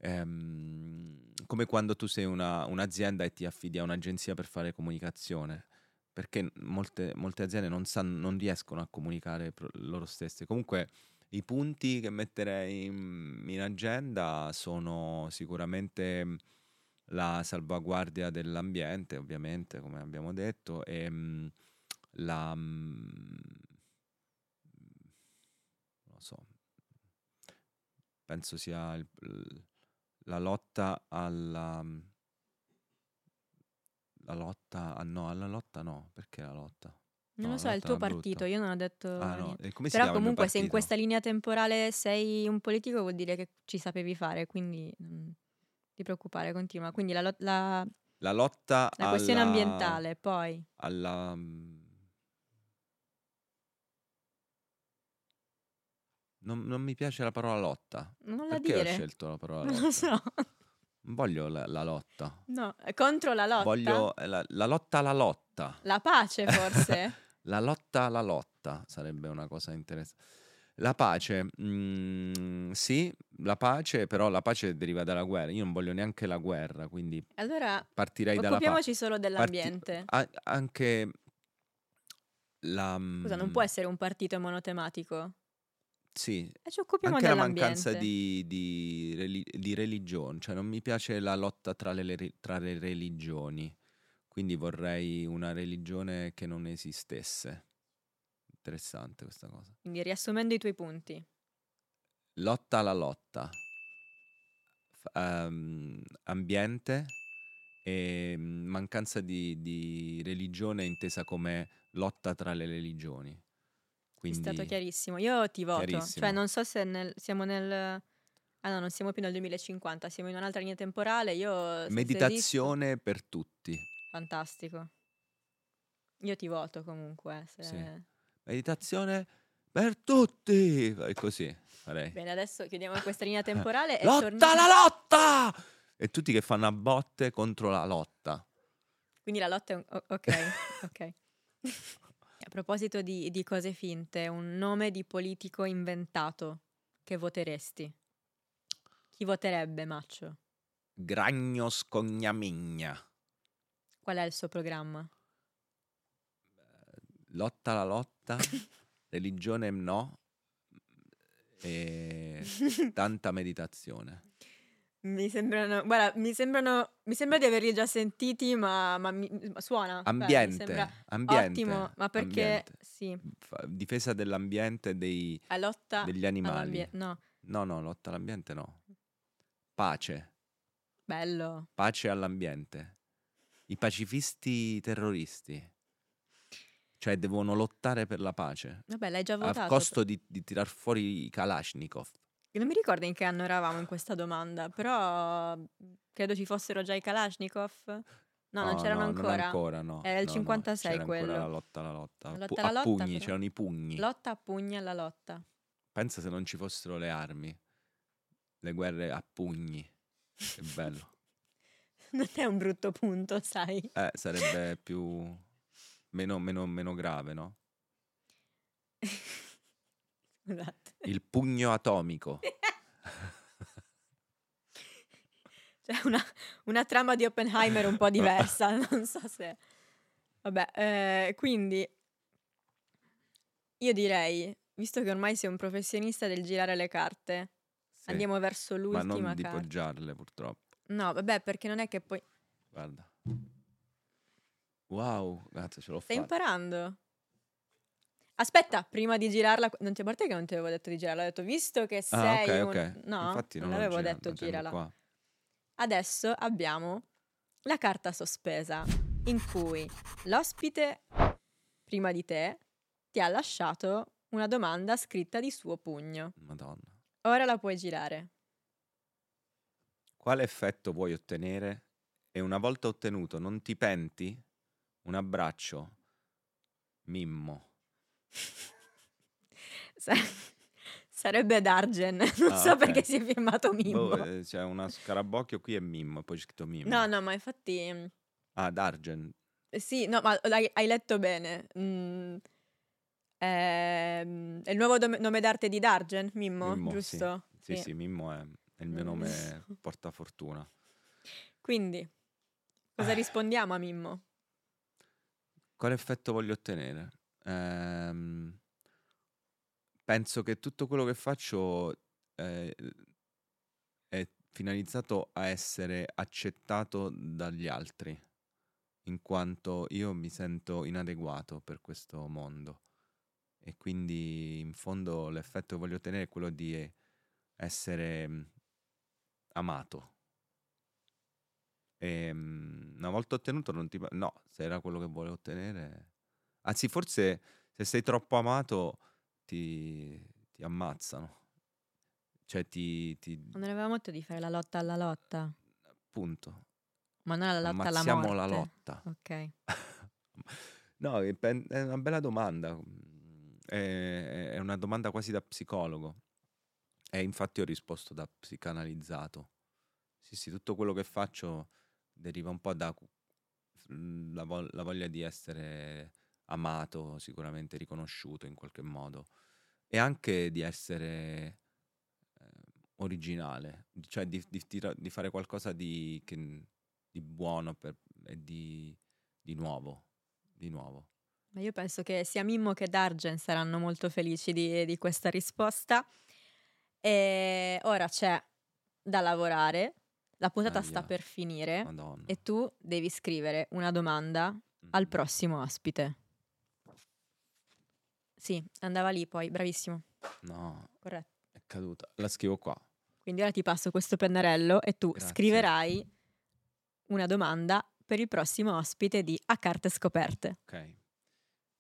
Come quando tu sei un'azienda e ti affidi a un'agenzia per fare comunicazione, perché molte aziende non riescono a comunicare loro stesse. Comunque i punti che metterei in agenda sono sicuramente la salvaguardia dell'ambiente, ovviamente, come abbiamo detto, e non so, penso sia la lotta alla... La lotta? Non lo so, è il tuo partito, io non ho detto... No. Però comunque se in questa linea temporale sei un politico vuol dire che ci sapevi fare, quindi non ti preoccupare, continua. Quindi la lotta alla... La questione ambientale, poi... Alla... Non mi piace la parola lotta. Non la dire. Perché ho scelto la parola lotta? Non lo so. Voglio la lotta. No, contro la lotta. Voglio la lotta alla lotta. La pace, forse? La lotta alla lotta sarebbe una cosa interessante. La pace, sì, la pace, però la pace deriva dalla guerra. Io non voglio neanche la guerra, quindi allora, partirei dalla pace. Occupiamoci solo dell'ambiente. Anche la... Scusa, non può essere un partito monotematico? Sì, e ci occupiamo anche dell'ambiente. La mancanza di religione, cioè non mi piace la lotta tra le religioni, quindi vorrei una religione che non esistesse. Interessante questa cosa. Quindi riassumendo i tuoi punti. Lotta alla lotta, ambiente e mancanza di religione intesa come lotta tra le religioni. Quindi... È stato chiarissimo. Io ti voto. Cioè non so se siamo nel... Ah no, non siamo più nel 2050, siamo in un'altra linea temporale. Io meditazione per tutti. Fantastico. Io ti voto comunque. Se... Sì. Meditazione per tutti. È così. Farei. Bene, adesso chiudiamo questa linea temporale. E lotta alla lotta! E tutti che fanno a botte contro la lotta. Quindi la lotta è... Ok. A proposito di cose finte, un nome di politico inventato che voteresti? Chi voterebbe, Maccio? Gragno Scognamigna. Qual è il suo programma? Lotta alla lotta, religione no e tanta meditazione. Mi sembra di averli già sentiti, ma suona. Ambiente, ambiente. Ottimo, ma perché... Ambiente. Sì. Difesa dell'ambiente degli animali. No, lotta all'ambiente no. Pace. Bello. Pace all'ambiente. I pacifisti terroristi. Cioè devono lottare per la pace. Vabbè, l'hai già votato. A costo di tirar fuori i Kalashnikov. Non mi ricordo in che anno eravamo in questa domanda, però credo ci fossero già i Kalashnikov. No, non c'erano ancora. Non ancora, no. Era il 56 c'era quello. C'era ancora la lotta. A pugni, però. C'erano i pugni. Lotta a pugni alla lotta. Pensa se non ci fossero le armi. Le guerre a pugni. Che bello. Non è un brutto punto, sai. Sarebbe più... Meno grave, no? Scusate. Il pugno atomico. C'è una trama di Oppenheimer un po' diversa, non so se... Vabbè, quindi io direi, visto che ormai sei un professionista del girare le carte, sì, andiamo verso l'ultima carta. Ma non di poggiarle, purtroppo. No, vabbè, perché non è che poi... Guarda. Wow, cazzo, ce l'ho fatta. Stai imparando? Aspetta, prima di girarla, non ti importa che non ti avevo detto di girarla, ho detto visto che sei okay. No, infatti non avevo detto girala. Qua. Adesso abbiamo la carta sospesa in cui l'ospite prima di te ti ha lasciato una domanda scritta di suo pugno. Madonna. Ora la puoi girare. Quale effetto vuoi ottenere? E una volta ottenuto, non ti penti? Un abbraccio, Mimmo. Sarebbe Dargen, non so okay. Perché si è firmato Mimmo. C'è una scarabocchio qui e Mimmo, poi c'è scritto Mimmo. No, no, ma infatti... Ah, Dargen. Sì, no, ma hai letto bene. È il nuovo nome d'arte di Dargen, Mimmo giusto? Sì, sì, sì, Mimmo è il mio nome portafortuna. Quindi, cosa rispondiamo a Mimmo? Quale effetto voglio ottenere? Penso che tutto quello che faccio è finalizzato a essere accettato dagli altri, in quanto io mi sento inadeguato per questo mondo. E quindi in fondo l'effetto che voglio ottenere è quello di essere amato. E una volta ottenuto non ti... No, se era quello che volevo ottenere... Anzi, forse se sei troppo amato... Ti ammazzano, cioè non avevamo detto di fare la lotta alla lotta, appunto, ma non la lotta alla morte. Ammazziamo la lotta, ok. No, è una bella domanda, è una domanda quasi da psicologo, e infatti ho risposto da psicanalizzato. Sì, tutto quello che faccio deriva un po' da la voglia di essere amato, sicuramente riconosciuto in qualche modo, e anche di essere originale, cioè di fare qualcosa di buono e di nuovo, di nuovo. Ma io penso che sia Mimmo che Dargen saranno molto felici di questa risposta. E ora c'è da lavorare, la puntata sta per finire. Madonna. E tu devi scrivere una domanda al prossimo ospite. Sì, andava lì poi, bravissimo. No, corretto. È caduta, la scrivo qua. Quindi ora ti passo questo pennarello e tu scriverai una domanda per il prossimo ospite di A Carte Scoperte. Ok.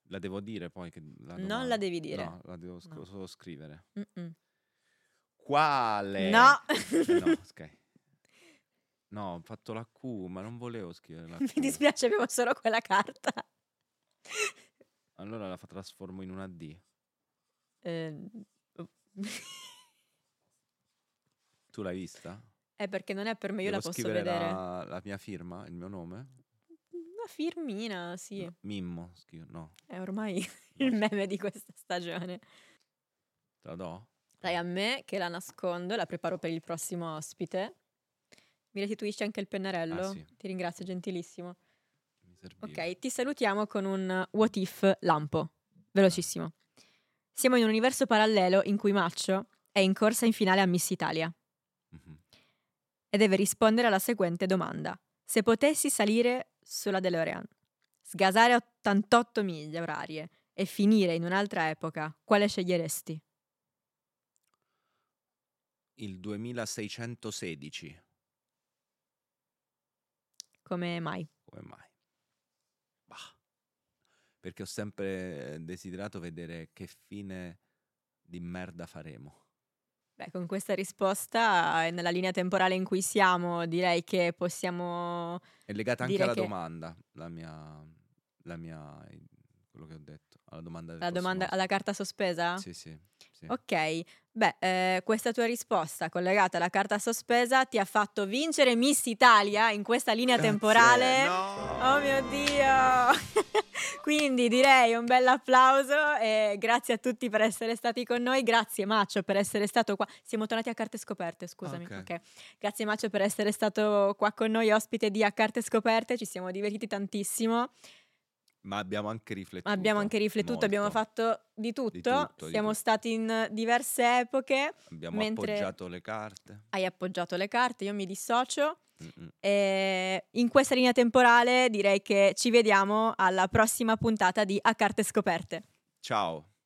La devo dire poi? Non la devi dire. No, la devo solo scrivere. Mm-mm. Quale? No. No, ok. No, ho fatto la Q, ma non volevo scrivere la Q. Mi dispiace, avevo solo quella carta. Allora la trasformo in una D. Tu l'hai vista? Perché non è per me, io la posso vedere. Devo scrivere la mia firma, il mio nome? Una firmina, sì. No, Mimmo, scrivo, no. È ormai il meme di questa stagione. Te la do? Dai a me, che la nascondo e la preparo per il prossimo ospite. Mi restituisci anche il pennarello? Sì. Ti ringrazio, gentilissimo. Ok, ti salutiamo con un what if lampo, velocissimo. Siamo in un universo parallelo in cui Maccio è in corsa in finale a Miss Italia e deve rispondere alla seguente domanda: se potessi salire sulla DeLorean, sgasare 88 miglia orarie e finire in un'altra epoca, quale sceglieresti? Il 2616. Come mai? Come mai? Bah. Perché ho sempre desiderato vedere che fine di merda faremo. Beh, con questa risposta e nella linea temporale in cui siamo, direi che possiamo... È legata anche alla domanda, la mia quello che ho detto, alla domanda del prossimo ospite. Alla carta sospesa? Sì. Ok, beh, questa tua risposta collegata alla carta sospesa ti ha fatto vincere Miss Italia in questa linea temporale. No! Oh mio Dio! Quindi direi un bel applauso e grazie a tutti per essere stati con noi. Grazie Maccio per essere stato qua. Siamo tornati a Carte Scoperte, scusami. Okay. Grazie Maccio per essere stato qua con noi, ospite di A Carte Scoperte. Ci siamo divertiti tantissimo. Ma abbiamo anche riflettuto. Molto. Abbiamo fatto di tutto. Siamo stati in diverse epoche. Abbiamo appoggiato le carte. Hai appoggiato le carte, io mi dissocio. E in questa linea temporale direi che ci vediamo alla prossima puntata di A Carte Scoperte. Ciao.